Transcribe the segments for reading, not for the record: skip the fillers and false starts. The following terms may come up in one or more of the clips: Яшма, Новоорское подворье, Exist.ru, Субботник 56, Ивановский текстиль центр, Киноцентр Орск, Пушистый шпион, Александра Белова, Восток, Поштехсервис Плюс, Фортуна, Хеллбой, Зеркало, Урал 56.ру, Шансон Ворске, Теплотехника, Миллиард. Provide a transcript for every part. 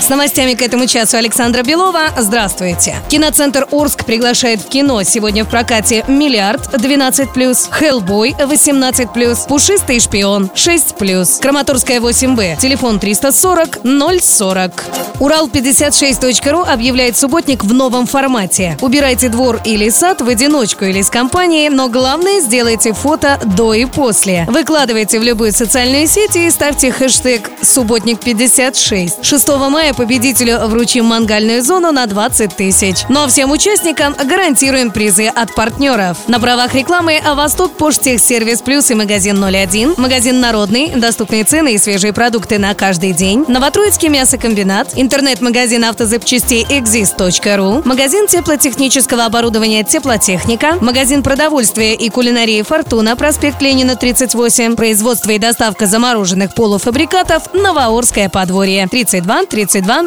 С новостями к этому часу Александра Белова. Здравствуйте. Киноцентр Орск приглашает в кино. Сегодня в прокате «Миллиард» 12+, «Хеллбой» 18+, «Пушистый шпион» 6+, «Краматорская 8Б», телефон 340-040. Урал 56.ру объявляет субботник в новом формате. Убирайте двор или сад в одиночку или с компанией, но главное, сделайте фото до и после. Выкладывайте в любую социальную сеть и ставьте хэштег «Субботник 56». 6 мая победителю вручим мангальную зону на 20 тысяч. Ну а всем участникам гарантируем призы от партнеров. На правах рекламы «Восток», «Поштехсервис Плюс» и магазин 01, магазин «Народный», доступные цены и свежие продукты на каждый день, Новотроицкий мясокомбинат, интернет-магазин автозапчастей Exist.ru, магазин теплотехнического оборудования «Теплотехника», магазин продовольствия и кулинарии «Фортуна», проспект Ленина, 38, производство и доставка замороженных полуфабрикатов «Новоорское подворье», 32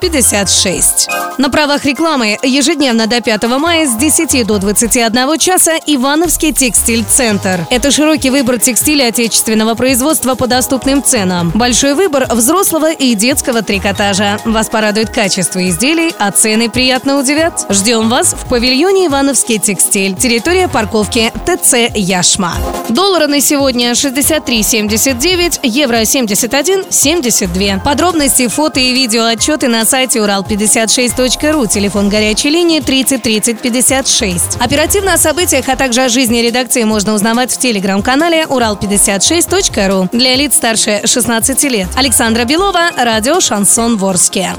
56. На правах рекламы ежедневно до 5 мая с 10 до 21 часа Ивановский текстиль центр. Это широкий выбор текстиля отечественного производства по доступным ценам. Большой выбор взрослого и детского трикотажа. Вас порадует качество изделий, а цены приятно удивят. Ждем вас в павильоне «Ивановский текстиль». Территория парковки ТЦ «Яшма». Доллары на сегодня 63,79, евро 71,72. Подробности, фото и видео отчеты на сайте Урал56.ру, телефон горячей линии 30 30 56. Оперативно о событиях, а также о жизни редакции можно узнавать в телеграм-канале Урал56.ру для лиц старше 16 лет. Александра Белова, радио «Шансон Ворске».